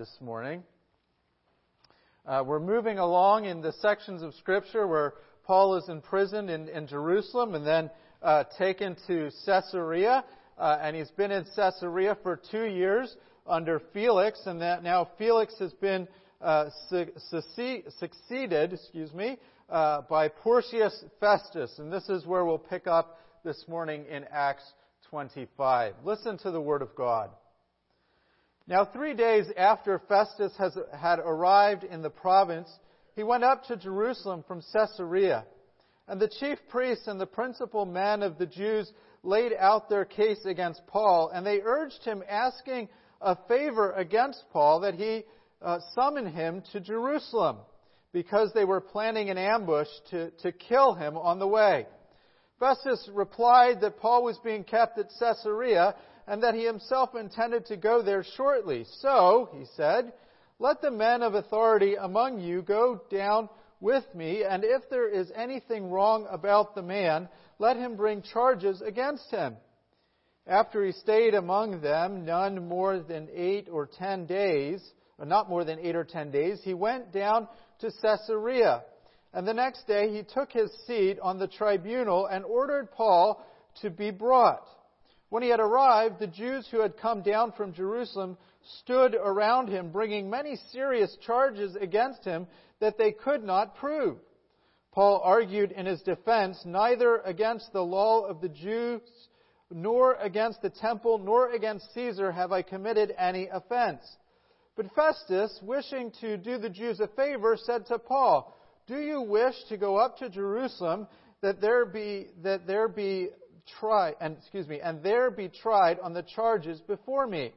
This morning. We're moving along in the sections of Scripture where Paul is imprisoned in Jerusalem and then taken to Caesarea. And he's been in Caesarea for 2 years under Felix. And that now Felix has been succeeded by Porcius Festus. And this is where we'll pick up this morning in Acts 25. Listen to the Word of God. Now 3 days after Festus had arrived in the province, he went up to Jerusalem from Caesarea. And the chief priests and the principal men of the Jews laid out their case against Paul, and they urged him, asking a favor against Paul, that he summon him to Jerusalem, because they were planning an ambush to kill him on the way. Festus replied that Paul was being kept at Caesarea, and that he himself intended to go there shortly. So, he said, let the men of authority among you go down with me, and if there is anything wrong about the man, let him bring charges against him. After he stayed among them not more than 8 or 10 days, he went down to Caesarea. And the next day he took his seat on the tribunal and ordered Paul to be brought. When he had arrived, the Jews who had come down from Jerusalem stood around him, bringing many serious charges against him that they could not prove. Paul argued in his defense, neither against the law of the Jews, nor against the temple, nor against Caesar have I committed any offense. But Festus, wishing to do the Jews a favor, said to Paul, do you wish to go up to Jerusalem and there be tried on the charges before me?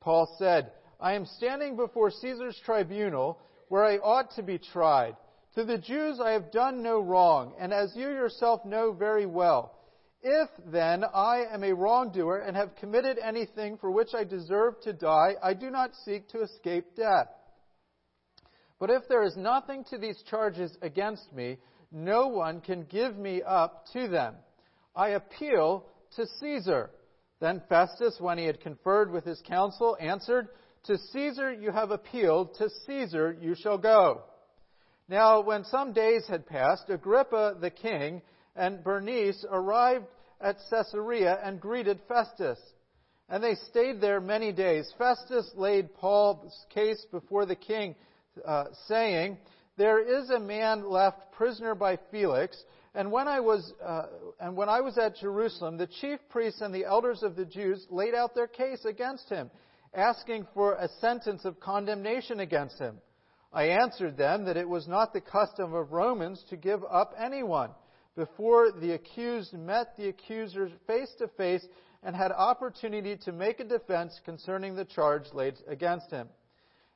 Paul said, I am standing before Caesar's tribunal, where I ought to be tried. To the Jews I have done no wrong, and as you yourself know very well. If, then, I am a wrongdoer and have committed anything for which I deserve to die, I do not seek to escape death. But if there is nothing to these charges against me, no one can give me up to them. I appeal to Caesar. Then Festus, when he had conferred with his council, answered, to Caesar you have appealed, to Caesar you shall go. Now, when some days had passed, Agrippa the king and Bernice arrived at Caesarea and greeted Festus. And they stayed there many days. Festus laid Paul's case before the king, saying, there is a man left prisoner by Felix, and when I was at Jerusalem, the chief priests and the elders of the Jews laid out their case against him, asking for a sentence of condemnation against him. I answered them that it was not the custom of Romans to give up anyone before the accused met the accusers face to face and had opportunity to make a defense concerning the charge laid against him.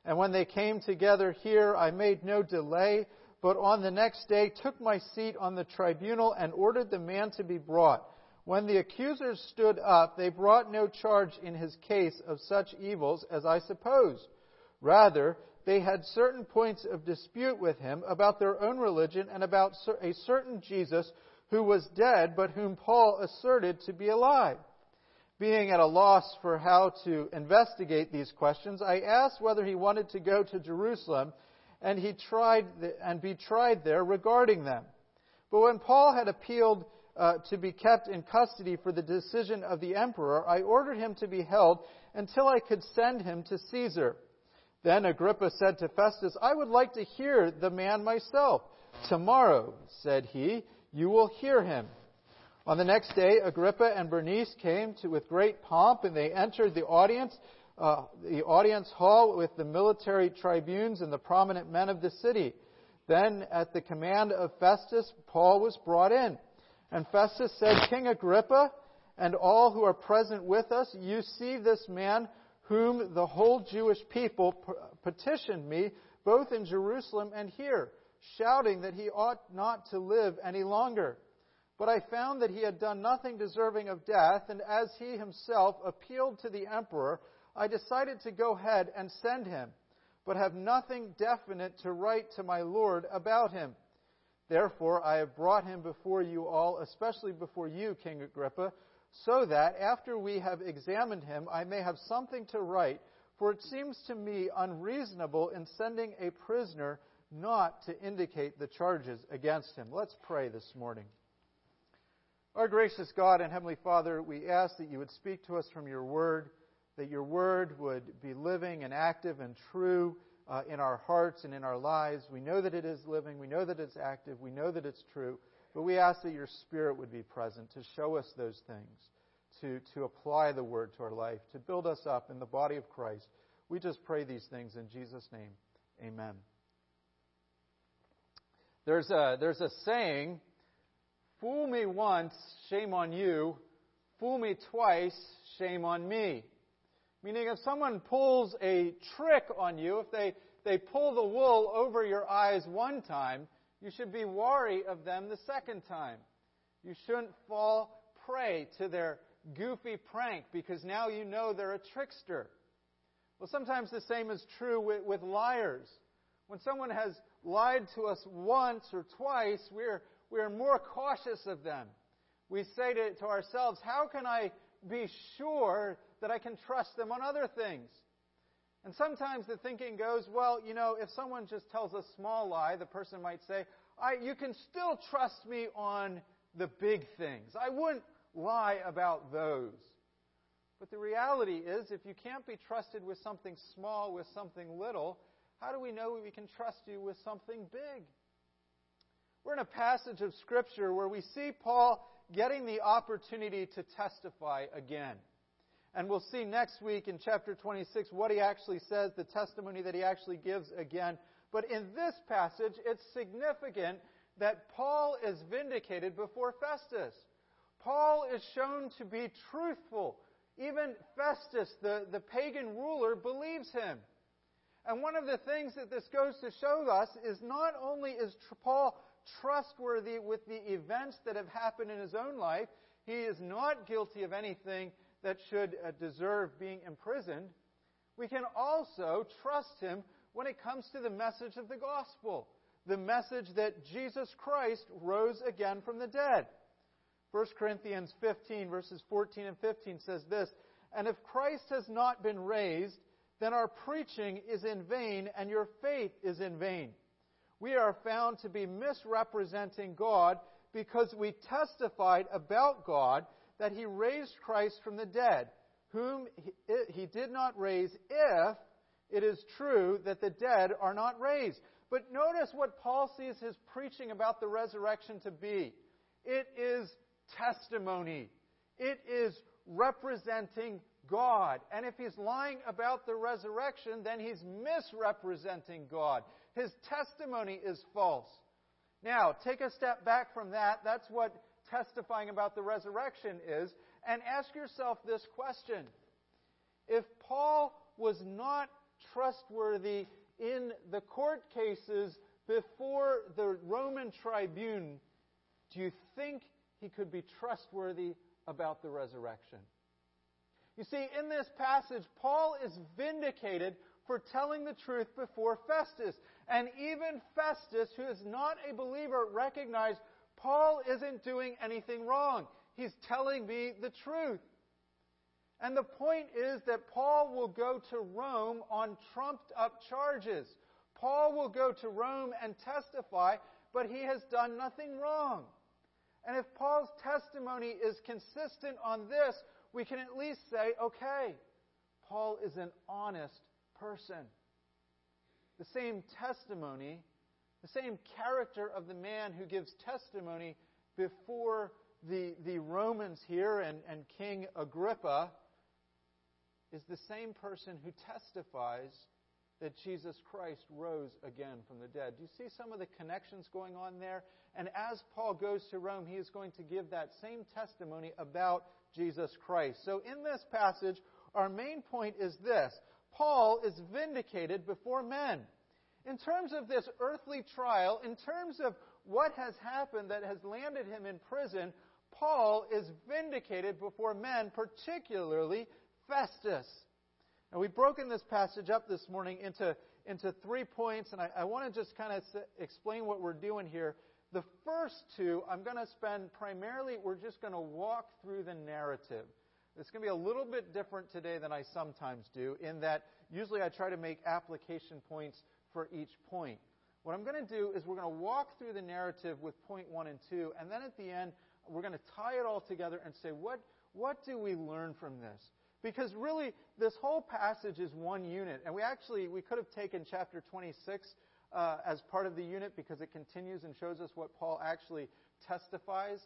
And when they came together here, I made no delay, but on the next day took my seat on the tribunal and ordered the man to be brought. When the accusers stood up, they brought no charge in his case of such evils as I supposed. Rather, they had certain points of dispute with him about their own religion and about a certain Jesus who was dead, but whom Paul asserted to be alive. Being at a loss for how to investigate these questions, I asked whether he wanted to go to Jerusalem and be tried there regarding them. But when Paul had appealed to be kept in custody for the decision of the emperor, I ordered him to be held until I could send him to Caesar. Then Agrippa said to Festus, I would like to hear the man myself. Tomorrow, said he, you will hear him. On the next day, Agrippa and Bernice came with great pomp, and they entered the audience hall with the military tribunes and the prominent men of the city. Then, at the command of Festus, Paul was brought in. And Festus said, King Agrippa, and all who are present with us, you see this man whom the whole Jewish people petitioned me, both in Jerusalem and here, shouting that he ought not to live any longer. But I found that he had done nothing deserving of death, and as he himself appealed to the emperor, I decided to go ahead and send him, but have nothing definite to write to my Lord about him. Therefore, I have brought him before you all, especially before you, King Agrippa, so that after we have examined him, I may have something to write For it seems to me unreasonable in sending a prisoner not to indicate the charges against him." Let's pray this morning. Our gracious God and Heavenly Father, we ask that you would speak to us from your word, that your word would be living and active and true in our hearts and in our lives. We know that it is living. We know that it's active. We know that it's true. But we ask that your Spirit would be present to show us those things, to apply the word to our life, to build us up in the body of Christ. We just pray these things in Jesus' name. Amen. There's a saying, "Fool me once, shame on you. Fool me twice, shame on me." Meaning if someone pulls a trick on you, if they pull the wool over your eyes one time, you should be wary of them the second time. You shouldn't fall prey to their goofy prank because now you know they're a trickster. Well, sometimes the same is true with liars. When someone has lied to us once or twice, we're more cautious of them. We say to ourselves, how can I be sure that I can trust them on other things? And sometimes the thinking goes, well, you know, if someone just tells a small lie, the person might say, you can still trust me on the big things. I wouldn't lie about those. But the reality is, if you can't be trusted with something small, with something little, how do we know we can trust you with something big? We're in a passage of Scripture where we see Paul getting the opportunity to testify again. And we'll see next week in chapter 26 what he actually says, the testimony that he actually gives again. But in this passage, it's significant that Paul is vindicated before Festus. Paul is shown to be truthful. Even Festus, the pagan ruler, believes him. And one of the things that this goes to show us is not only is Paul trustworthy with the events that have happened in his own life. He is not guilty of anything that should deserve being imprisoned. We can also trust him when it comes to the message of the gospel, the message that Jesus Christ rose again from the dead. 1 Corinthians 15, verses 14 and 15 says this, "And if Christ has not been raised, then our preaching is in vain and your faith is in vain. We are found to be misrepresenting God because we testified about God that He raised Christ from the dead, whom He did not raise if it is true that the dead are not raised." But notice what Paul sees his preaching about the resurrection to be. It is testimony. It is representing God. And if he's lying about the resurrection, then he's misrepresenting God. His testimony is false. Now, take a step back from that. That's what testifying about the resurrection is. And ask yourself this question. If Paul was not trustworthy in the court cases before the Roman tribune, do you think he could be trustworthy about the resurrection? You see, in this passage, Paul is vindicated for telling the truth before Festus. And even Festus, who is not a believer, recognized Paul isn't doing anything wrong. He's telling me the truth. And the point is that Paul will go to Rome on trumped-up charges. Paul will go to Rome and testify, but he has done nothing wrong. And if Paul's testimony is consistent on this, we can at least say, okay, Paul is an honest person. The same testimony, the same character of the man who gives testimony before the Romans here and King Agrippa is the same person who testifies that Jesus Christ rose again from the dead. Do you see some of the connections going on there? And as Paul goes to Rome, he is going to give that same testimony about Jesus Christ. So in this passage, our main point is this. Paul is vindicated before men. In terms of this earthly trial, in terms of what has happened that has landed him in prison, Paul is vindicated before men, particularly Festus. And we've broken this passage up this morning into 3 points, and I want to just kind of explain what we're doing here. The first two, I'm going to spend primarily, we're just going to walk through the narrative. It's going to be a little bit different today than I sometimes do, in that usually I try to make application points for each point. What I'm going to do is we're going to walk through the narrative with point 1 and 2, and then at the end we're going to tie it all together and say, what do we learn from this? Because really, this whole passage is one unit, and we could have taken chapter 26 as part of the unit, because it continues and shows us what Paul actually testifies,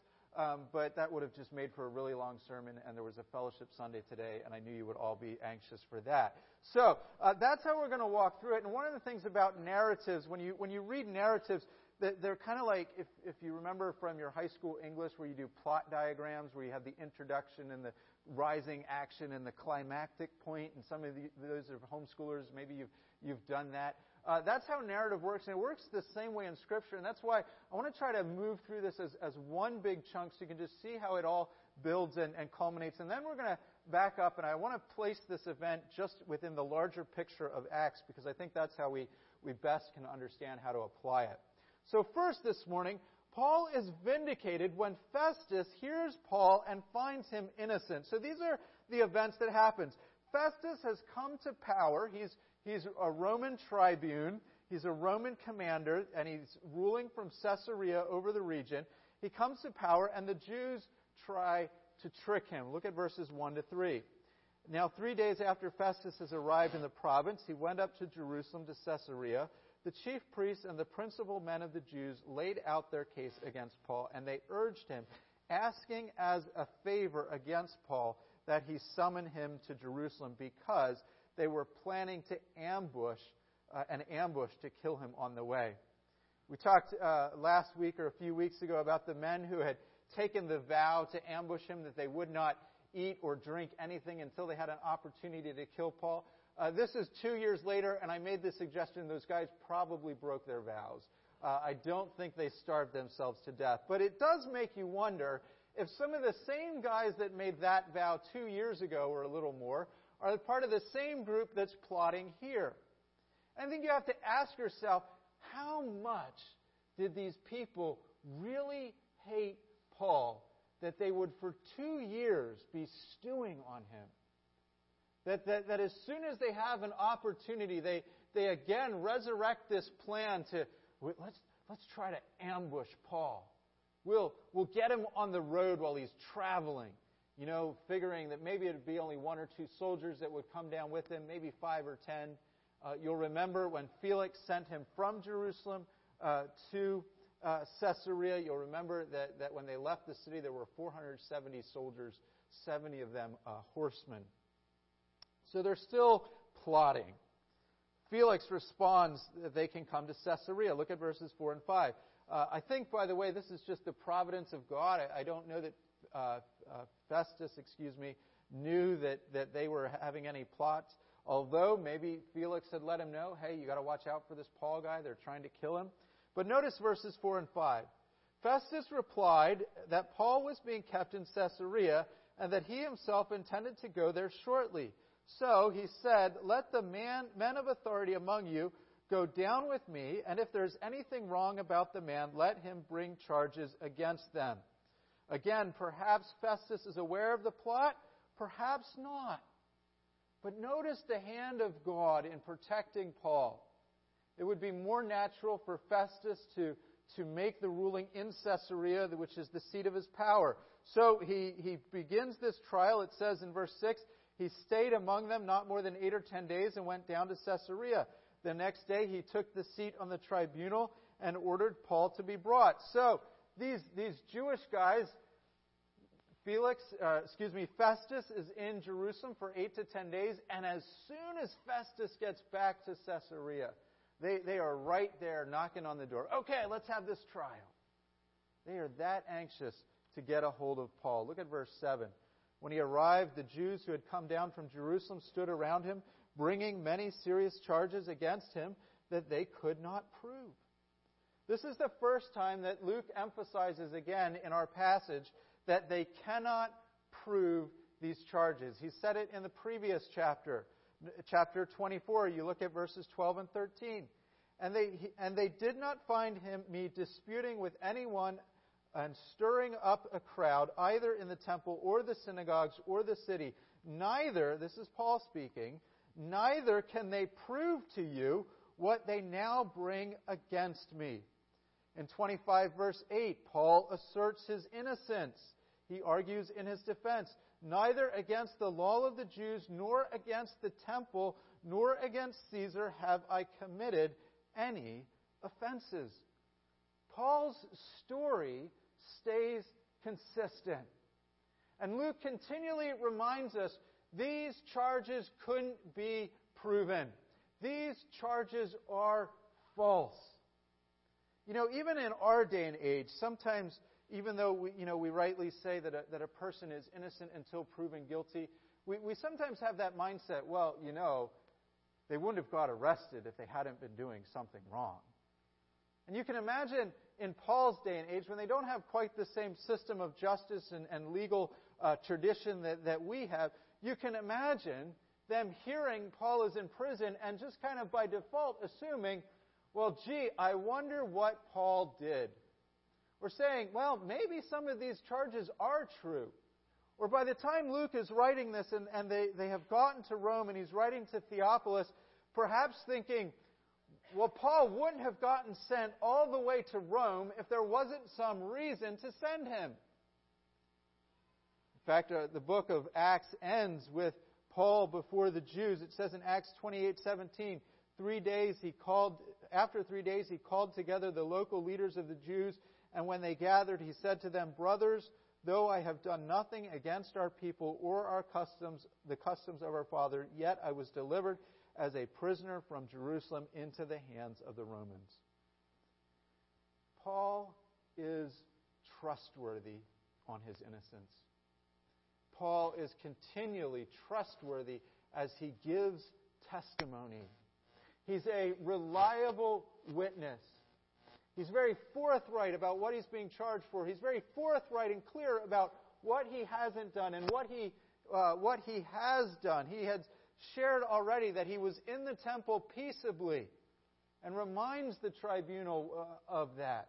but that would have just made for a really long sermon, and there was a fellowship Sunday today, and I knew you would all be anxious for that. So that's how we're going to walk through it. And one of the things about narratives, when you read narratives, they're kind of like, if you remember from your high school English, where you do plot diagrams, where you have the introduction and the rising action and the climactic point, and some of those are homeschoolers, maybe you've done that. That's how narrative works, and it works the same way in Scripture, and that's why I want to try to move through this as one big chunk, so you can just see how it all builds and culminates. And then we're going to back up, and I want to place this event just within the larger picture of Acts, because I think that's how we best can understand how to apply it. So first this morning, Paul is vindicated when Festus hears Paul and finds him innocent. So these are the events that happens. Festus has come to power. He's a Roman tribune. He's a Roman commander, and he's ruling from Caesarea over the region. He comes to power, and the Jews try to trick him. Look at verses 1 to 3. Now, 3 days after Festus has arrived in the province, he went up to Jerusalem to Caesarea. The chief priests and the principal men of the Jews laid out their case against Paul, and they urged him, asking as a favor against Paul that he summon him to Jerusalem, because they were planning to ambush to kill him on the way. We talked last week or a few weeks ago about the men who had taken the vow to ambush him, that they would not eat or drink anything until they had an opportunity to kill Paul. This is 2 years later, and I made the suggestion those guys probably broke their vows. I don't think they starved themselves to death. But it does make you wonder if some of the same guys that made that vow 2 years ago or a little more are part of the same group that's plotting here. And I think you have to ask yourself, how much did these people really hate Paul that they would for 2 years be stewing on him? That as soon as they have an opportunity, they again resurrect this plan to, let's try to ambush Paul. We'll get him on the road while he's traveling, figuring that maybe it would be only 1 or 2 soldiers that would come down with him, maybe 5 or 10. You'll remember when Felix sent him from Jerusalem to Caesarea, you'll remember that when they left the city, there were 470 soldiers, 70 of them horsemen. So they're still plotting. Felix responds that they can come to Caesarea. Look at verses 4 and 5. I think, by the way, this is just the providence of God. I don't know that Festus knew that they were having any plots. Although maybe Felix had let him know, hey, you got to watch out for this Paul guy. They're trying to kill him. But notice verses 4 and 5. Festus replied that Paul was being kept in Caesarea and that he himself intended to go there shortly. So he said, let the men of authority among you go down with me, and if there is anything wrong about the man, let him bring charges against them. Again, perhaps Festus is aware of the plot, perhaps not. But notice the hand of God in protecting Paul. It would be more natural for Festus to make the ruling in Caesarea, which is the seat of his power. So he begins this trial. It says in verse 6, he stayed among them not more than 8 or 10 days and went down to Caesarea. The next day he took the seat on the tribunal and ordered Paul to be brought. So these Jewish guys, Festus is in Jerusalem for 8 to 10 days, and as soon as Festus gets back to Caesarea, they are right there knocking on the door. Okay, let's have this trial. They are that anxious to get a hold of Paul. Look at verse 7. When he arrived, the Jews who had come down from Jerusalem stood around him, bringing many serious charges against him that they could not prove. This is the first time that Luke emphasizes again in our passage that they cannot prove these charges. He said it in the previous chapter, chapter 24. You look at verses 12 and 13. And they did not find me disputing with anyone and stirring up a crowd, either in the temple or the synagogues or the city. Neither, this is Paul speaking, neither can they prove to you what they now bring against me. In 25 verse 8, Paul asserts his innocence. He argues in his defense, neither against the law of the Jews, nor against the temple, nor against Caesar have I committed any offenses. Paul's story stays consistent. And Luke continually reminds us these charges couldn't be proven. These charges are false. You know, even in our day and age, sometimes, even though we rightly say that a person is innocent until proven guilty, we sometimes have that mindset, well, they wouldn't have got arrested if they hadn't been doing something wrong. And you can imagine in Paul's day and age, when they don't have quite the same system of justice and legal tradition that we have, you can imagine them hearing Paul is in prison and just kind of by default assuming, well, gee, I wonder what Paul did. Or saying, well, maybe some of these charges are true. Or by the time Luke is writing this and they have gotten to Rome and he's writing to Theophilus, perhaps thinking, well, Paul wouldn't have gotten sent all the way to Rome if there wasn't some reason to send him. In fact, the book of Acts ends with Paul before the Jews. It says in Acts 28:17, 3 days after three days he called together the local leaders of the Jews, and when they gathered, he said to them, brothers, though I have done nothing against our people or our customs, the customs of our father, yet I was delivered as a prisoner from Jerusalem into the hands of the Romans. Paul is trustworthy on his innocence. Paul is continually trustworthy as he gives testimony. He's a reliable witness. He's very forthright about what he's being charged for. He's very forthright and clear about what he hasn't done and what he has done. He had shared already that he was in the temple peaceably and reminds the tribunal of that.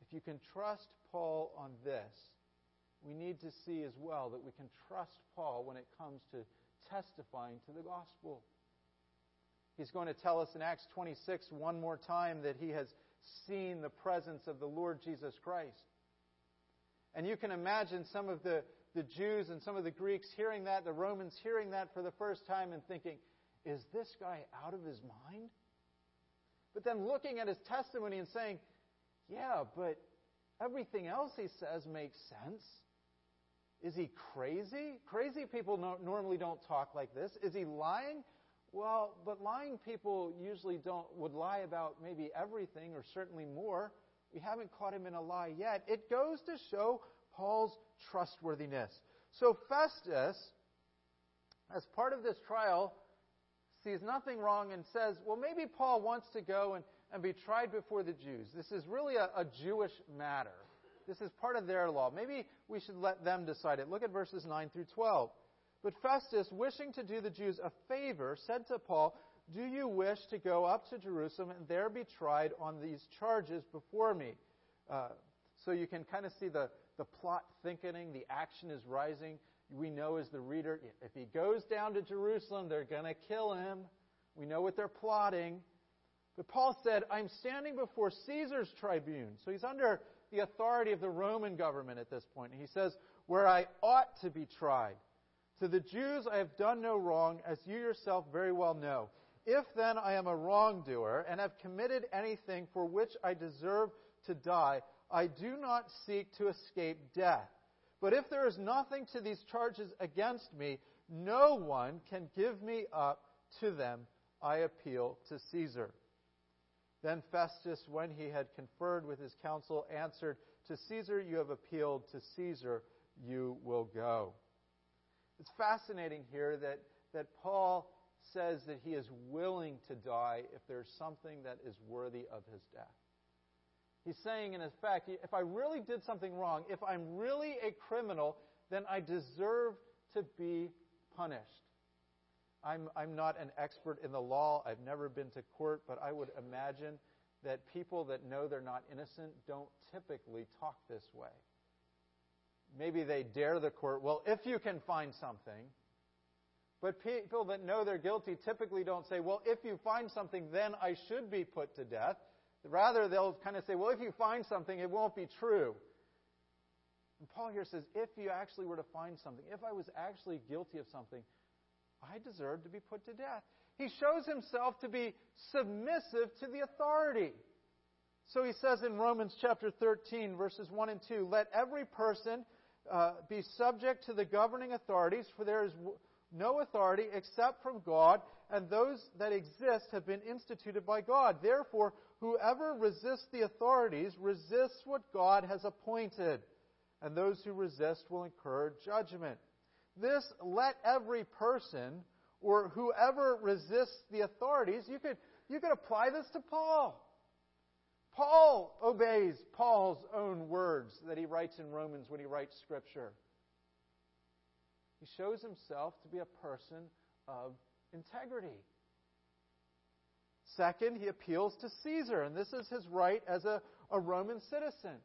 If you can trust Paul on this, we need to see as well that we can trust Paul when it comes to testifying to the gospel. He's going to tell us in Acts 26 one more time that he has seen the presence of the Lord Jesus Christ. And you can imagine some of the Jews and some of the Greeks hearing that, the Romans hearing that for the first time and thinking, is this guy out of his mind? But then looking at his testimony and saying, yeah, but everything else he says makes sense. Is he crazy? Crazy people normally don't talk like this. Is he lying? Well, but lying people usually would lie about maybe everything or certainly more. We haven't caught him in a lie yet. It goes to show Paul's trustworthiness. So Festus, as part of this trial, sees nothing wrong and says, well, maybe Paul wants to go and be tried before the Jews. This is really a Jewish matter. This is part of their law. Maybe we should let them decide it. Look at verses 9 through 12. But Festus, wishing to do the Jews a favor, said to Paul, do you wish to go up to Jerusalem and there be tried on these charges before me? So you can kind of see the plot thickening, the action is rising. We know as the reader, if he goes down to Jerusalem, they're going to kill him. We know what they're plotting. But Paul said, I'm standing before Caesar's tribune. So he's under the authority of the Roman government at this point. And he says, where I ought to be tried. To the Jews I have done no wrong, as you yourself very well know. If then I am a wrongdoer and have committed anything for which I deserve to die, I do not seek to escape death. But if there is nothing to these charges against me, no one can give me up to them. I appeal to Caesar. Then Festus, when he had conferred with his council, answered, to Caesar you have appealed, to Caesar you will go. It's fascinating here that Paul says that he is willing to die if there's something that is worthy of his death. He's saying, in effect, if I really did something wrong, if I'm really a criminal, then I deserve to be punished. I'm not an expert in the law. I've never been to court, but I would imagine that people that know they're not innocent don't typically talk this way. Maybe they dare the court, well, if you can find something. But people that know they're guilty typically don't say, well, if you find something, then I should be put to death. Rather, they'll kind of say, well, if you find something, it won't be true. And Paul here says, if you actually were to find something, if I was actually guilty of something, I deserve to be put to death. He shows himself to be submissive to the authority. So he says in Romans chapter 13, verses 1 and 2, let every person be subject to the governing authorities, for there is no authority except from God, and those that exist have been instituted by God. Therefore, whoever resists the authorities resists what God has appointed, and those who resist will incur judgment. This let every person, or whoever resists the authorities, you could apply this to Paul. Paul obeys Paul's own words that he writes in Romans when he writes Scripture. He shows himself to be a person of integrity. Second, he appeals to Caesar, and this is his right as a Roman citizen.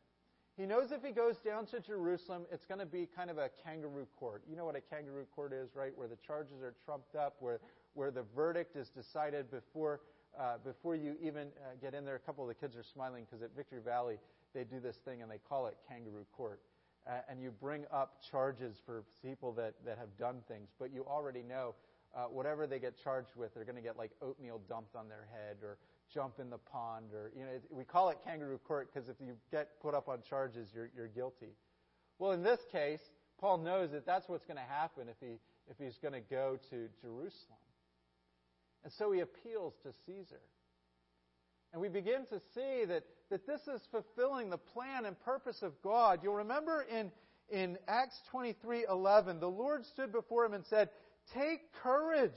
He knows if he goes down to Jerusalem, it's going to be kind of a kangaroo court. You know what a kangaroo court is, right? Where the charges are trumped up, where the verdict is decided before you even get in there. A couple of the kids are smiling because at Victory Valley, they do this thing, and they call it kangaroo court. And you bring up charges for people that have done things, but you already know whatever they get charged with, they're going to get like oatmeal dumped on their head or jump in the pond, or we call it kangaroo court because if you get put up on charges, you're guilty. Well, in this case, Paul knows that that's what's going to happen if he's going to go to Jerusalem, and so he appeals to Caesar, and we begin to see that this is fulfilling the plan and purpose of God. You'll remember in Acts 23:11, the Lord stood before him and said, "Take courage.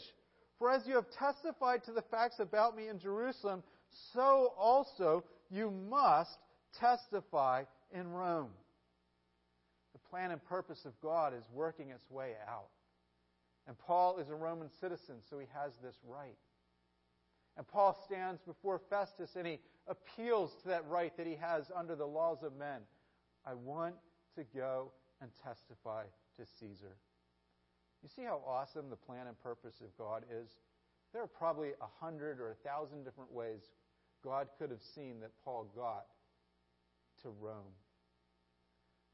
For as you have testified to the facts about me in Jerusalem, so also you must testify in Rome." The plan and purpose of God is working its way out. And Paul is a Roman citizen, so he has this right. And Paul stands before Festus and he appeals to that right that he has under the laws of men. I want to go and testify to Caesar. You see how awesome the plan and purpose of God is? There are probably 100 or 1,000 different ways God could have seen that Paul got to Rome.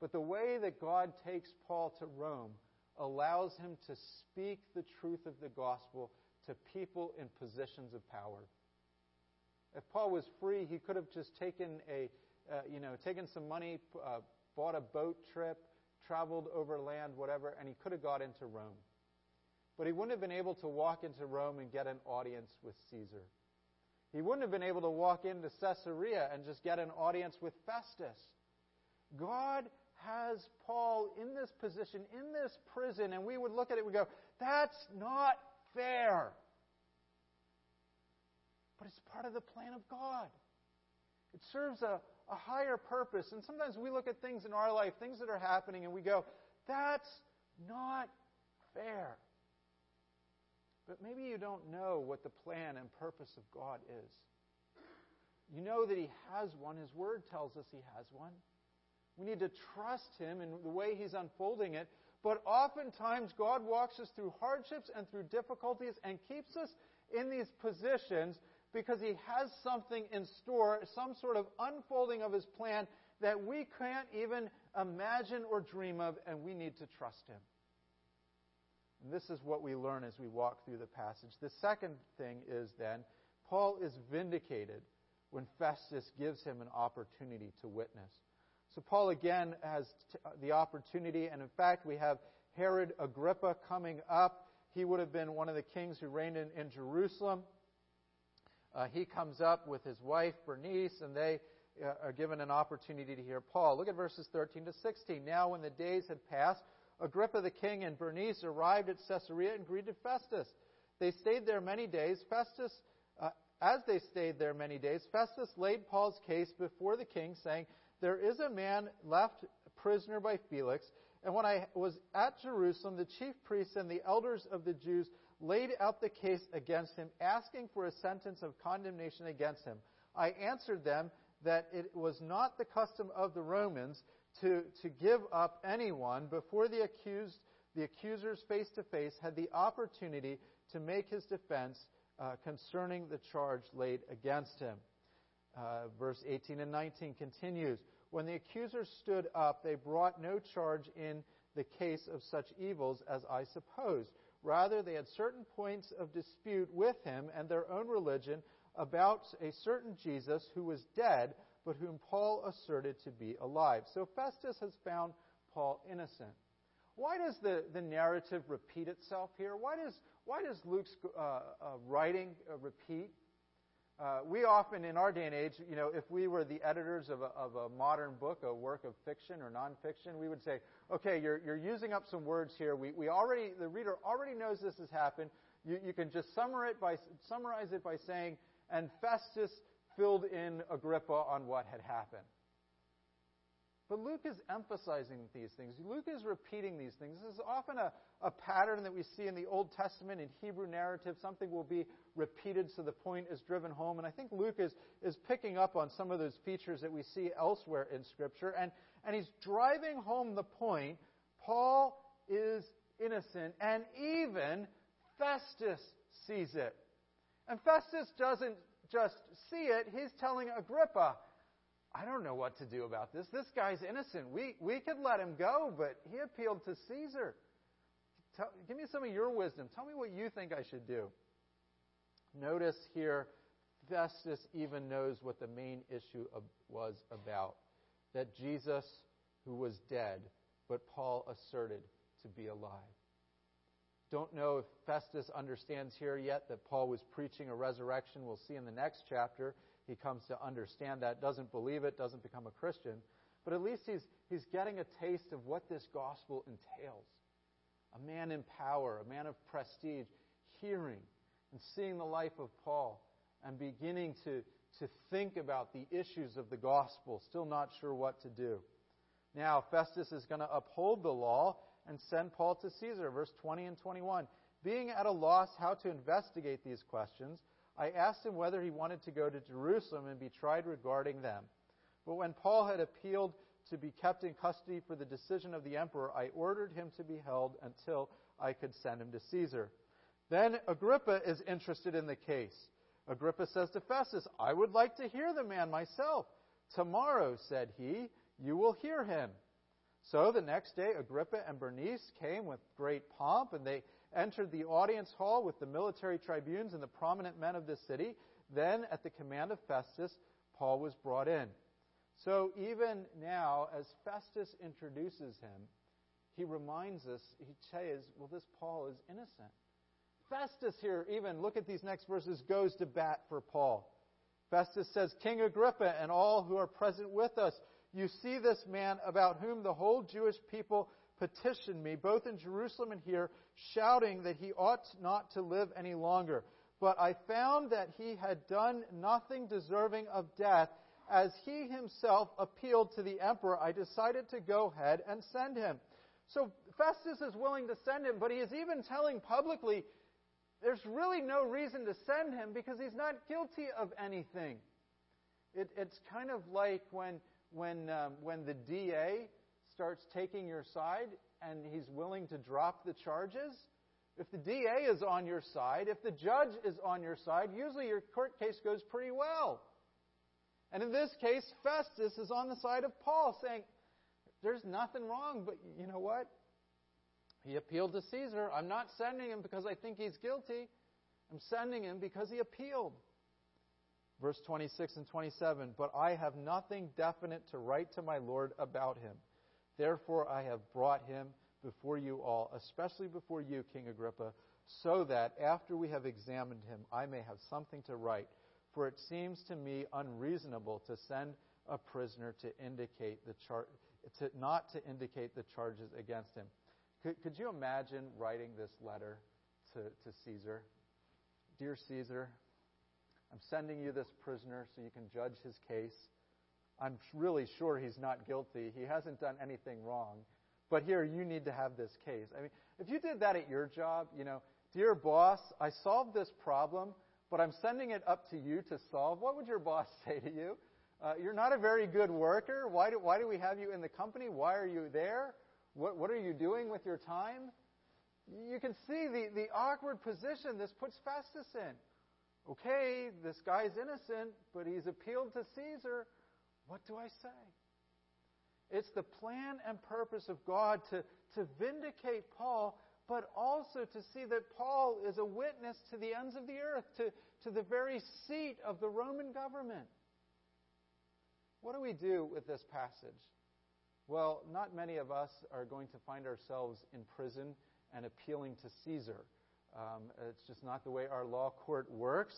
But the way that God takes Paul to Rome allows him to speak the truth of the gospel to people in positions of power. If Paul was free, he could have just taken taken some money, bought a boat trip, traveled over land, whatever, and he could have got into Rome. But he wouldn't have been able to walk into Rome and get an audience with Caesar. He wouldn't have been able to walk into Caesarea and just get an audience with Festus. God has Paul in this position, in this prison, and we would look at it and go, that's not fair. But it's part of the plan of God. It serves a higher purpose. And sometimes we look at things in our life, things that are happening, and we go, that's not fair. But maybe you don't know what the plan and purpose of God is. You know that he has one. His word tells us he has one. We need to trust him in the way he's unfolding it. But oftentimes God walks us through hardships and through difficulties and keeps us in these positions because he has something in store, some sort of unfolding of his plan that we can't even imagine or dream of, and we need to trust him. And this is what we learn as we walk through the passage. The second thing is then, Paul is vindicated when Festus gives him an opportunity to witness. So Paul again has the opportunity, and in fact we have Herod Agrippa coming up. He would have been one of the kings who reigned in Jerusalem. He comes up with his wife, Bernice, and they are given an opportunity to hear Paul. Look at verses 13 to 16. Now when the days had passed, Agrippa the king and Bernice arrived at Caesarea and greeted Festus. They stayed there many days. Festus laid Paul's case before the king, saying, "There is a man left prisoner by Felix, and when I was at Jerusalem, the chief priests and the elders of the Jews laid out the case against him, asking for a sentence of condemnation against him. I answered them that it was not the custom of the Romans to give up anyone before the accusers face to face had the opportunity to make his defense concerning the charge laid against him. Verse 18 and 19 continues, when the accusers stood up, they brought no charge in the case of such evils as I supposed. Rather, they had certain points of dispute with him and their own religion about a certain Jesus who was dead, but whom Paul asserted to be alive. So Festus has found Paul innocent. Why does the narrative repeat itself here? Why does Luke's writing repeat? We often, in our day and age, you know, if we were the editors of a modern book, a work of fiction or nonfiction, we would say, okay, you're using up some words here. The reader already knows this has happened. You can just summarize it by saying, and Festus filled in Agrippa on what had happened. But Luke is emphasizing these things. Luke is repeating these things. This is often a pattern that we see in the Old Testament, in Hebrew narrative. Something will be repeated so the point is driven home. And I think Luke is picking up on some of those features that we see elsewhere in Scripture. And he's driving home the point, Paul is innocent, and even Festus sees it. And Festus doesn't just see it. He's telling Agrippa, I don't know what to do about this. This guy's innocent. We could let him go, but he appealed to Caesar. Give me some of your wisdom. Tell me what you think I should do. Notice here, Festus even knows what the main issue was about, that Jesus, who was dead, but Paul asserted to be alive. Don't know if Festus understands here yet that Paul was preaching a resurrection. We'll see in the next chapter. He comes to understand that, doesn't believe it, doesn't become a Christian. But at least he's getting a taste of what this gospel entails. A man in power, a man of prestige, hearing and seeing the life of Paul and beginning to think about the issues of the gospel, still not sure what to do. Now, Festus is going to uphold the law and send Paul to Caesar, verse 20 and 21. Being at a loss how to investigate these questions, I asked him whether he wanted to go to Jerusalem and be tried regarding them. But when Paul had appealed to be kept in custody for the decision of the emperor, I ordered him to be held until I could send him to Caesar. Then Agrippa is interested in the case. Agrippa says to Festus, I would like to hear the man myself. Tomorrow, said he, you will hear him. So the next day, Agrippa and Bernice came with great pomp, and they entered the audience hall with the military tribunes and the prominent men of the city. Then, at the command of Festus, Paul was brought in. So even now, as Festus introduces him, he reminds us, he says, well, this Paul is innocent. Festus here, even, look at these next verses, goes to bat for Paul. Festus says, King Agrippa and all who are present with us, you see this man about whom the whole Jewish people petitioned me, both in Jerusalem and here, shouting that he ought not to live any longer. But I found that he had done nothing deserving of death. As he himself appealed to the emperor, I decided to go ahead and send him. So Festus is willing to send him, but he is even telling publicly, there's really no reason to send him because he's not guilty of anything. It's kind of like when the DA starts taking your side and he's willing to drop the charges. If the DA is on your side, if the judge is on your side, usually your court case goes pretty well. And in this case, Festus is on the side of Paul, saying, there's nothing wrong, but you know what? He appealed to Caesar. I'm not sending him because I think he's guilty. I'm sending him because he appealed. Verse 26 and 27, but I have nothing definite to write to my Lord about him. Therefore, I have brought him before you all, especially before you, King Agrippa, so that after we have examined him, I may have something to write. For it seems to me unreasonable to send a prisoner to not indicate the charges against him. Could you imagine writing this letter to Caesar? Dear Caesar, I'm sending you this prisoner so you can judge his case. I'm really sure he's not guilty. He hasn't done anything wrong. But here, you need to have this case. I mean, if you did that at your job, you know, dear boss, I solved this problem. but I'm sending it up to you to solve. What would your boss say to you? You're not a very good worker. Why do we have you in the company? Why are you there? What are you doing with your time? You can see the awkward position this puts Festus in. Okay, this guy's innocent, but he's appealed to Caesar. What do I say? It's the plan and purpose of God to vindicate Paul, but also to see that Paul is a witness to the ends of the earth, to the very seat of the Roman government. What do we do with this passage? Well, not many of us are going to find ourselves in prison and appealing to Caesar. It's just not the way our law court works.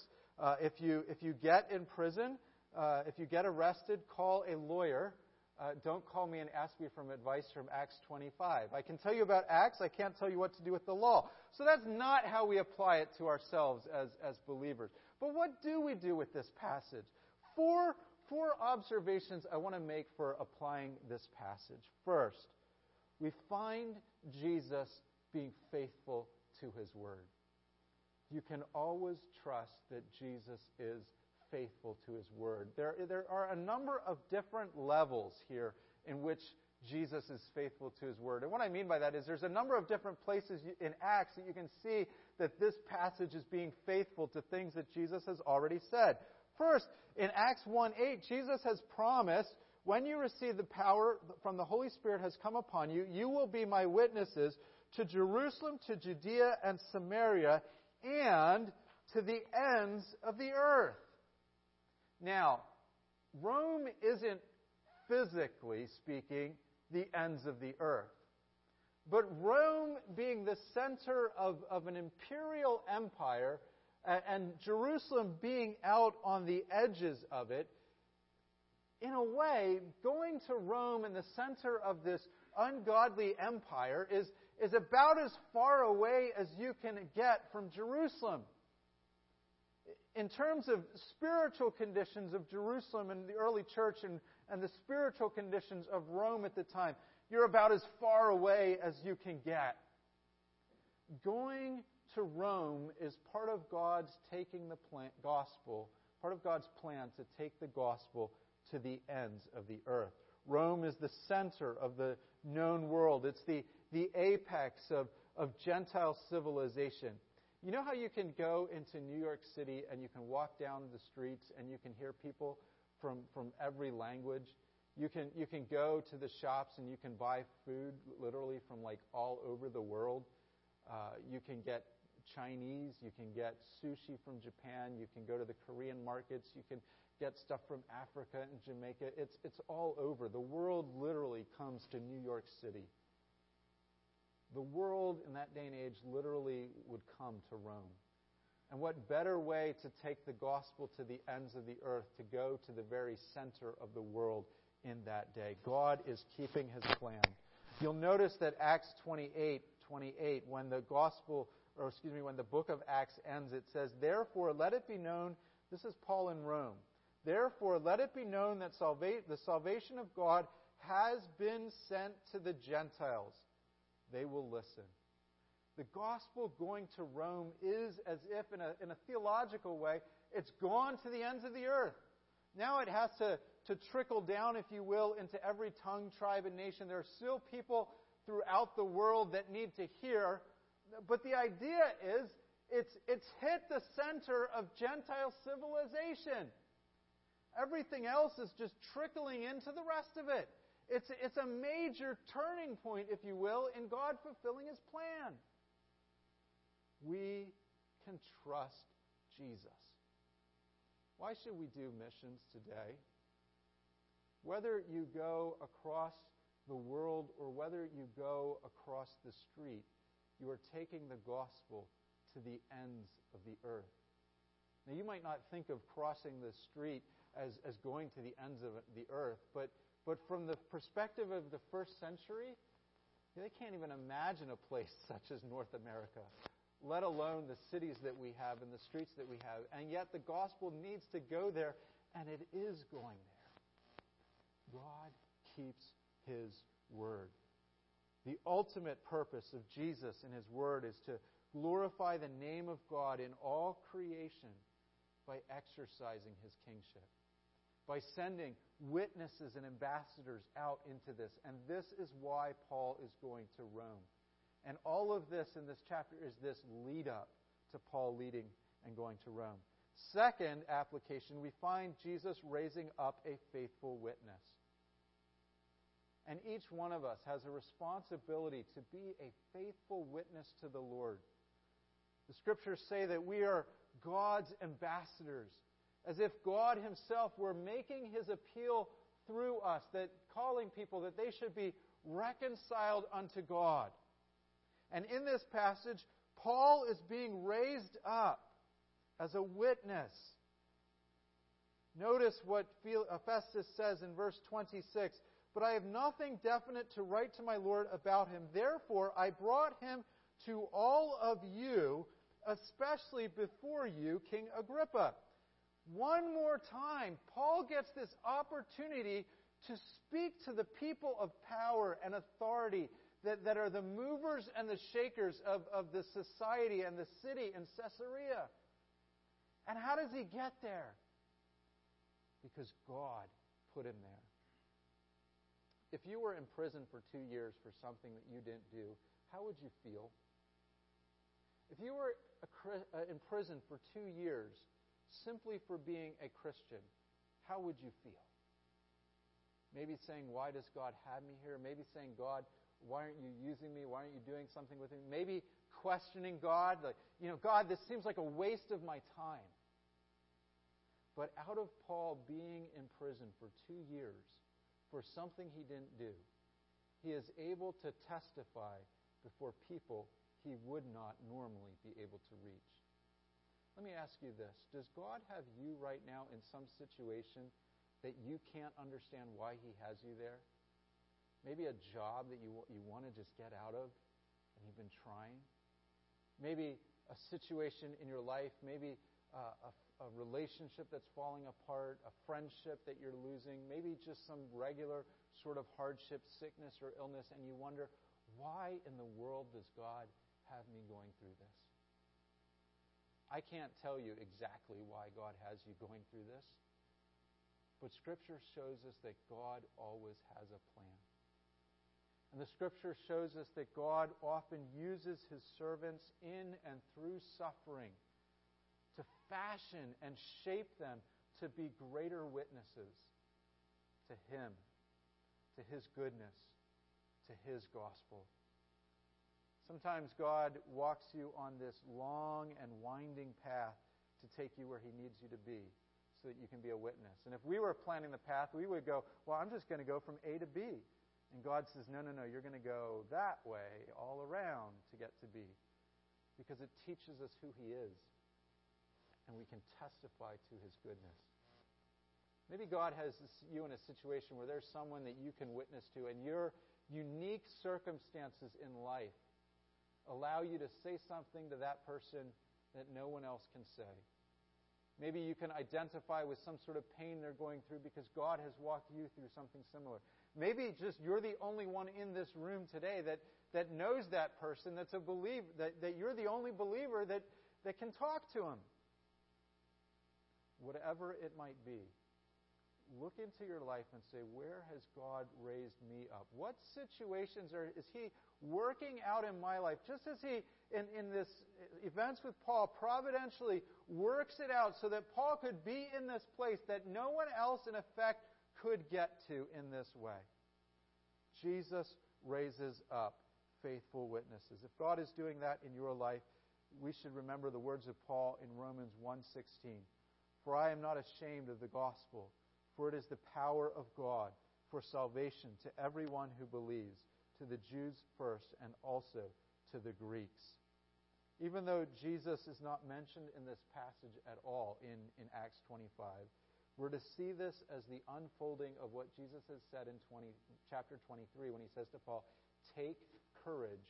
If you get in prison, if you get arrested, call a lawyer. Don't call me and ask me for advice from Acts 25. I can tell you about Acts. I can't tell you what to do with the law. So that's not how we apply it to ourselves as believers. But what do we do with this passage? Four observations I want to make for applying this passage. First, we find Jesus being faithful to his word. You can always trust that Jesus is faithful to his word. There are a number of different levels here in which Jesus is faithful to his word. And what I mean by that is there's a number of different places in Acts that you can see that this passage is being faithful to things that Jesus has already said. First, in Acts 1:8, Jesus has promised, when you receive the power from the Holy Spirit has come upon you, you will be my witnesses to Jerusalem, to Judea and Samaria, and to the ends of the earth. Now, Rome isn't, physically speaking, the ends of the earth. But Rome being the center of an imperial empire, and Jerusalem being out on the edges of it, in a way, going to Rome in the center of this ungodly empire is about as far away as you can get from Jerusalem. In terms of spiritual conditions of Jerusalem and the early church and the spiritual conditions of Rome at the time, you're about as far away as you can get. Going to Rome is part of God's taking the gospel, part of God's plan to take the gospel to the ends of the earth. Rome is the center of the known world. It's the apex of Gentile civilization. You know how you can go into New York City and you can walk down the streets and you can hear people from every language? You can go to the shops and you can buy food literally from like all over the world. You can get Chinese, you can get sushi from Japan, you can go to the Korean markets, you can get stuff from Africa and Jamaica. It's all over. The world literally comes to New York City. The world in that day and age literally would come to Rome. And what better way to take the gospel to the ends of the earth, to go to the very center of the world in that day? God is keeping his plan. You'll notice that Acts 28, when the book of Acts ends, it says, "Therefore let it be known," this is Paul in Rome, "therefore let it be known that the salvation of God has been sent to the Gentiles. They will listen." The gospel going to Rome is as if, in a theological way, it's gone to the ends of the earth. Now it has to trickle down, if you will, into every tongue, tribe, and nation. There are still people throughout the world that need to hear. But the idea is it's hit the center of Gentile civilization. Everything else is just trickling into the rest of it. It's a major turning point, if you will, in God fulfilling his plan. We can trust Jesus. Why should we do missions today? Whether you go across the world or whether you go across the street, you are taking the gospel to the ends of the earth. Now, you might not think of crossing the street as going to the ends of the earth, but from the perspective of the first century, they can't even imagine a place such as North America, let alone the cities that we have and the streets that we have. And yet the gospel needs to go there, and it is going there. God keeps his word. The ultimate purpose of Jesus and his word is to glorify the name of God in all creation by exercising his kingship, by sending witnesses and ambassadors out into this. And this is why Paul is going to Rome. And all of this in this chapter is this lead up to Paul leading and going to Rome. Second application, we find Jesus raising up a faithful witness. And each one of us has a responsibility to be a faithful witness to the Lord. The Scriptures say that we are God's ambassadors, as if God himself were making his appeal through us, that calling people that they should be reconciled unto God. And in this passage, Paul is being raised up as a witness. Notice what Festus says in verse 26. But I have nothing definite to write to my Lord about him. Therefore, I brought him to all of you, especially before you, King Agrippa. One more time, Paul gets this opportunity to speak to the people of power and authority that are the movers and the shakers of the society and the city in Caesarea. And how does he get there? Because God put him there. If you were in prison for 2 years for something that you didn't do, how would you feel? If you were in prison for 2 years simply for being a Christian, how would you feel? Maybe saying, why does God have me here? Maybe saying, God, why aren't you using me? Why aren't you doing something with me? Maybe questioning God, like, God, this seems like a waste of my time. But out of Paul being in prison for 2 years, for something he didn't do, he is able to testify before people he would not normally be able to reach. Let me ask you this. Does God have you right now in some situation that you can't understand why he has you there? Maybe a job that you want to just get out of and you've been trying. Maybe a situation in your life, maybe a relationship that's falling apart, a friendship that you're losing, maybe just some regular sort of hardship, sickness or illness, and you wonder, why in the world does God have me going through this? I can't tell you exactly why God has you going through this, but Scripture shows us that God always has a plan. And the Scripture shows us that God often uses his servants in and through suffering to fashion and shape them to be greater witnesses to him, to his goodness, to his gospel. Sometimes God walks you on this long and winding path to take you where he needs you to be so that you can be a witness. And if we were planning the path, we would go, well, I'm just going to go from A to B. And God says, no, you're going to go that way all around to get to B, because it teaches us who he is, and we can testify to his goodness. Maybe God has you in a situation where there's someone that you can witness to, and your unique circumstances in life allow you to say something to that person that no one else can say. Maybe you can identify with some sort of pain they're going through because God has walked you through something similar. Maybe just you're the only one in this room today that knows that person, that's a believer, that you're the only believer that can talk to him. Whatever it might be, look into your life and say, where has God raised me up? What situations is he working out in my life? Just as he, in this events with Paul, providentially works it out so that Paul could be in this place that no one else, in effect, could get to in this way. Jesus raises up faithful witnesses. If God is doing that in your life, we should remember the words of Paul in Romans 1:16. For I am not ashamed of the gospel, for it is the power of God for salvation to everyone who believes, to the Jews first and also to the Greeks. Even though Jesus is not mentioned in this passage at all in Acts 25, we're to see this as the unfolding of what Jesus has said in chapter 23 when he says to Paul, take courage,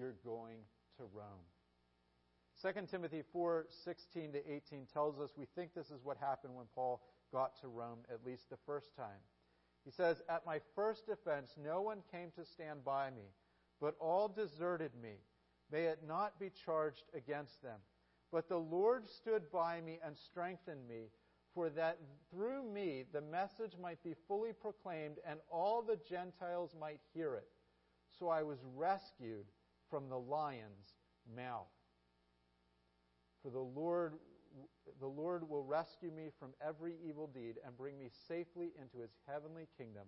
you're going to Rome. 2 Timothy 4:16 to 18 tells us we think this is what happened when Paul got to Rome, at least the first time. He says, at my first defense, no one came to stand by me, but all deserted me. May it not be charged against them. But the Lord stood by me and strengthened me, for that through me the message might be fully proclaimed and all the Gentiles might hear it. So I was rescued from the lion's mouth. For the Lord will rescue me from every evil deed and bring me safely into his heavenly kingdom.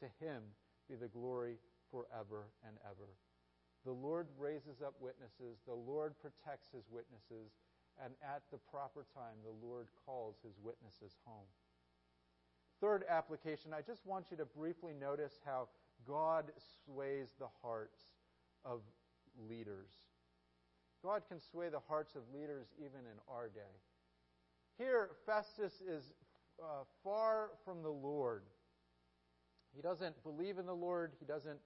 To him be the glory forever and ever. The Lord raises up witnesses. The Lord protects his witnesses. And at the proper time, the Lord calls his witnesses home. Third application, I just want you to briefly notice how God sways the hearts of leaders. God can sway the hearts of leaders even in our day. Here, Festus is far from the Lord. He doesn't believe in the Lord. He doesn't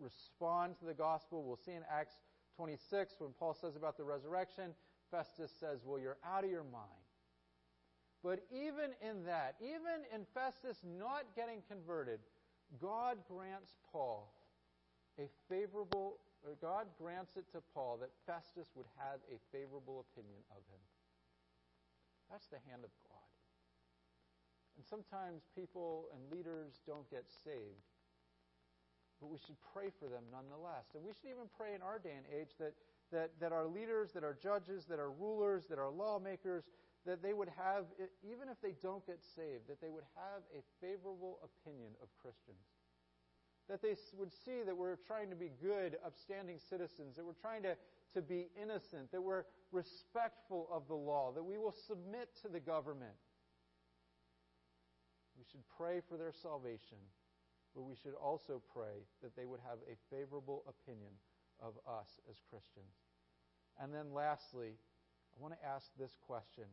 respond to the gospel. We'll see in Acts 26 when Paul says about the resurrection, Festus says, well, you're out of your mind. But even in that, even in Festus not getting converted, God grants it to Paul that Festus would have a favorable opinion of him. That's the hand of God. And sometimes people and leaders don't get saved, but we should pray for them nonetheless. And we should even pray in our day and age that our leaders, that our judges, that our rulers, that our lawmakers, that they would have, even if they don't get saved, that they would have a favorable opinion of Christians. That they would see that we're trying to be good, upstanding citizens, that we're trying to be innocent, that we're respectful of the law, that we will submit to the government. We should pray for their salvation, but we should also pray that they would have a favorable opinion of us as Christians. And then lastly, I want to ask this question.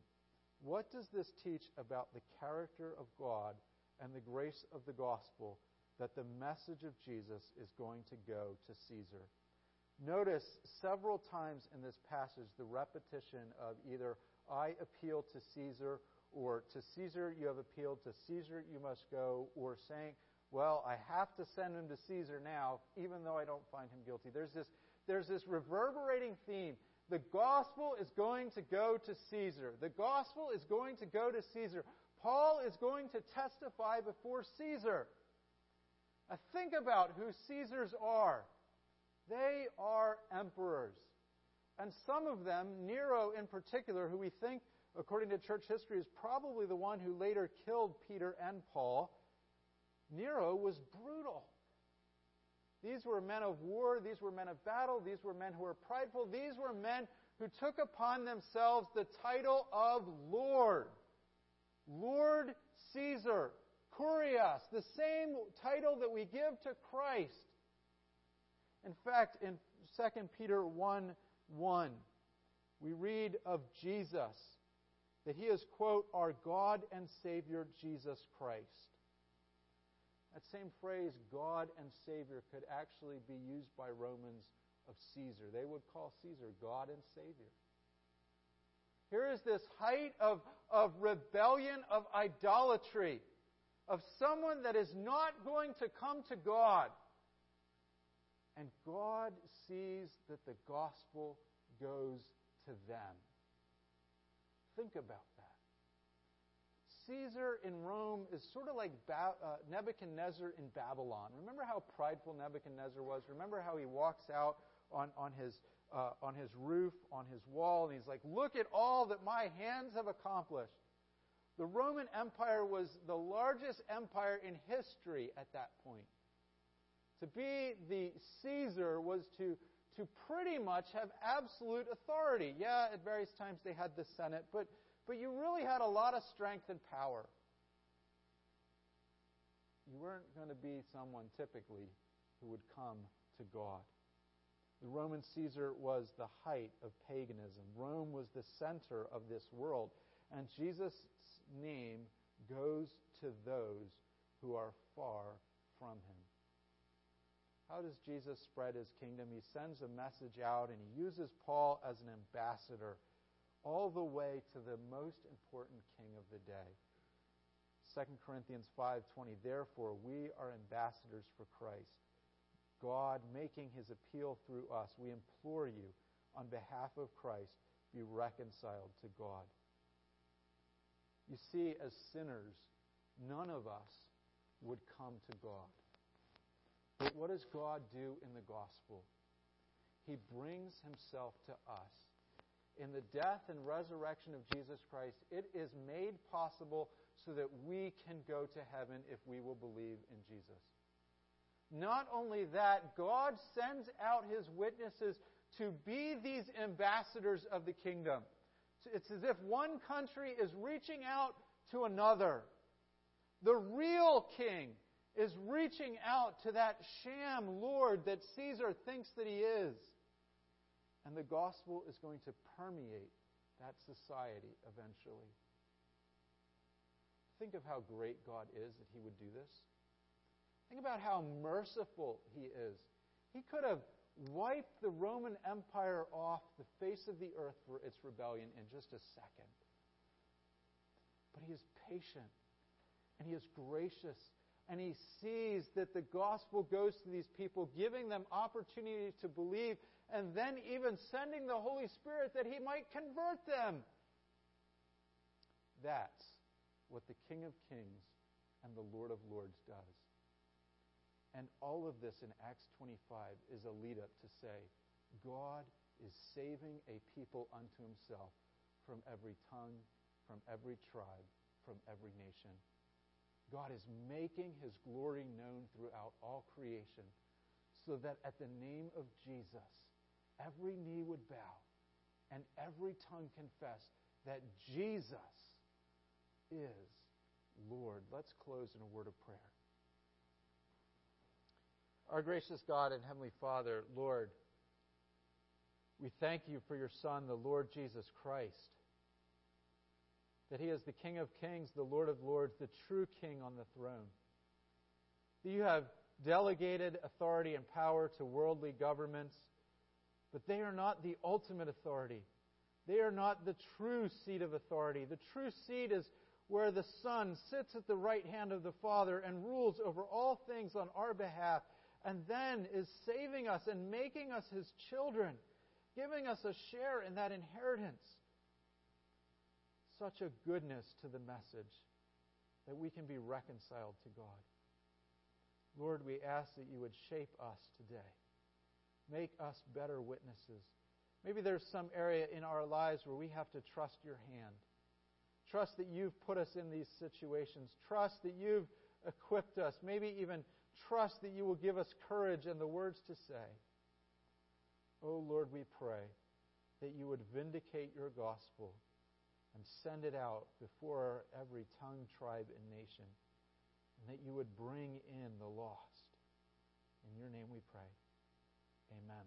What does this teach about the character of God and the grace of the gospel that the message of Jesus is going to go to Caesar? Notice several times in this passage the repetition of either I appeal to Caesar, or to Caesar you have appealed, to Caesar you must go, or saying, well, I have to send him to Caesar now, even though I don't find him guilty. There's this reverberating theme. The gospel is going to go to Caesar. The gospel is going to go to Caesar. Paul is going to testify before Caesar. Now think about who Caesars are. They are emperors. And some of them, Nero in particular, who we think, according to church history, is probably the one who later killed Peter and Paul. Nero was brutal. These were men of war. These were men of battle. These were men who were prideful. These were men who took upon themselves the title of Lord. Lord Caesar, Kurios, the same title that we give to Christ. In fact, in 2 Peter 1:1, we read of Jesus, that he is, quote, our God and Savior, Jesus Christ. That same phrase, God and Savior, could actually be used by Romans of Caesar. They would call Caesar God and Savior. Here is this height of rebellion, of idolatry, of someone that is not going to come to God. And God sees that the gospel goes to them. Think about that. Caesar in Rome is sort of like Nebuchadnezzar in Babylon. Remember how prideful Nebuchadnezzar was? Remember how he walks out on his roof, on his wall, and he's like, look at all that my hands have accomplished. The Roman Empire was the largest empire in history at that point. To be the Caesar was to pretty much have absolute authority. Yeah, at various times they had the Senate, but you really had a lot of strength and power. You weren't going to be someone typically who would come to God. The Roman Caesar was the height of paganism. Rome was the center of this world. And Jesus' name goes to those who are far from him. How does Jesus spread his kingdom? He sends a message out and he uses Paul as an ambassador all the way to the most important king of the day. 2 Corinthians 5:20, therefore we are ambassadors for Christ, God making his appeal through us. We implore you on behalf of Christ, be reconciled to God. You see, as sinners, none of us would come to God. But what does God do in the gospel? He brings himself to us. In the death and resurrection of Jesus Christ, it is made possible so that we can go to heaven if we will believe in Jesus. Not only that, God sends out his witnesses to be these ambassadors of the kingdom. It's as if one country is reaching out to another. The real king is reaching out to that sham lord that Caesar thinks that he is. And the gospel is going to permeate that society eventually. Think of how great God is that he would do this. Think about how merciful he is. He could have wiped the Roman Empire off the face of the earth for its rebellion in just a second. But he is patient, and he is gracious, and he sees that the gospel goes to these people, giving them opportunity to believe, and then even sending the Holy Spirit that he might convert them. That's what the King of Kings and the Lord of Lords does. And all of this in Acts 25 is a lead-up to say, God is saving a people unto himself from every tongue, from every tribe, from every nation. God is making his glory known throughout all creation, so that at the name of Jesus, every knee would bow and every tongue confess that Jesus is Lord. Let's close in a word of prayer. Our gracious God and Heavenly Father, Lord, we thank you for your Son, the Lord Jesus Christ, that he is the King of Kings, the Lord of Lords, the true King on the throne, that you have delegated authority and power to worldly governments, but they are not the ultimate authority. They are not the true seat of authority. The true seat is where the Son sits at the right hand of the Father and rules over all things on our behalf, and then is saving us and making us his children, giving us a share in that inheritance. Such a goodness to the message that we can be reconciled to God. Lord, we ask that you would shape us today. Make us better witnesses. Maybe there's some area in our lives where we have to trust your hand. Trust that you've put us in these situations. Trust that you've equipped us. Maybe even trust that you will give us courage and the words to say. Oh, Lord, we pray that you would vindicate your gospel and send it out before every tongue, tribe, and nation, and that you would bring in the lost. In your name we pray. Amen.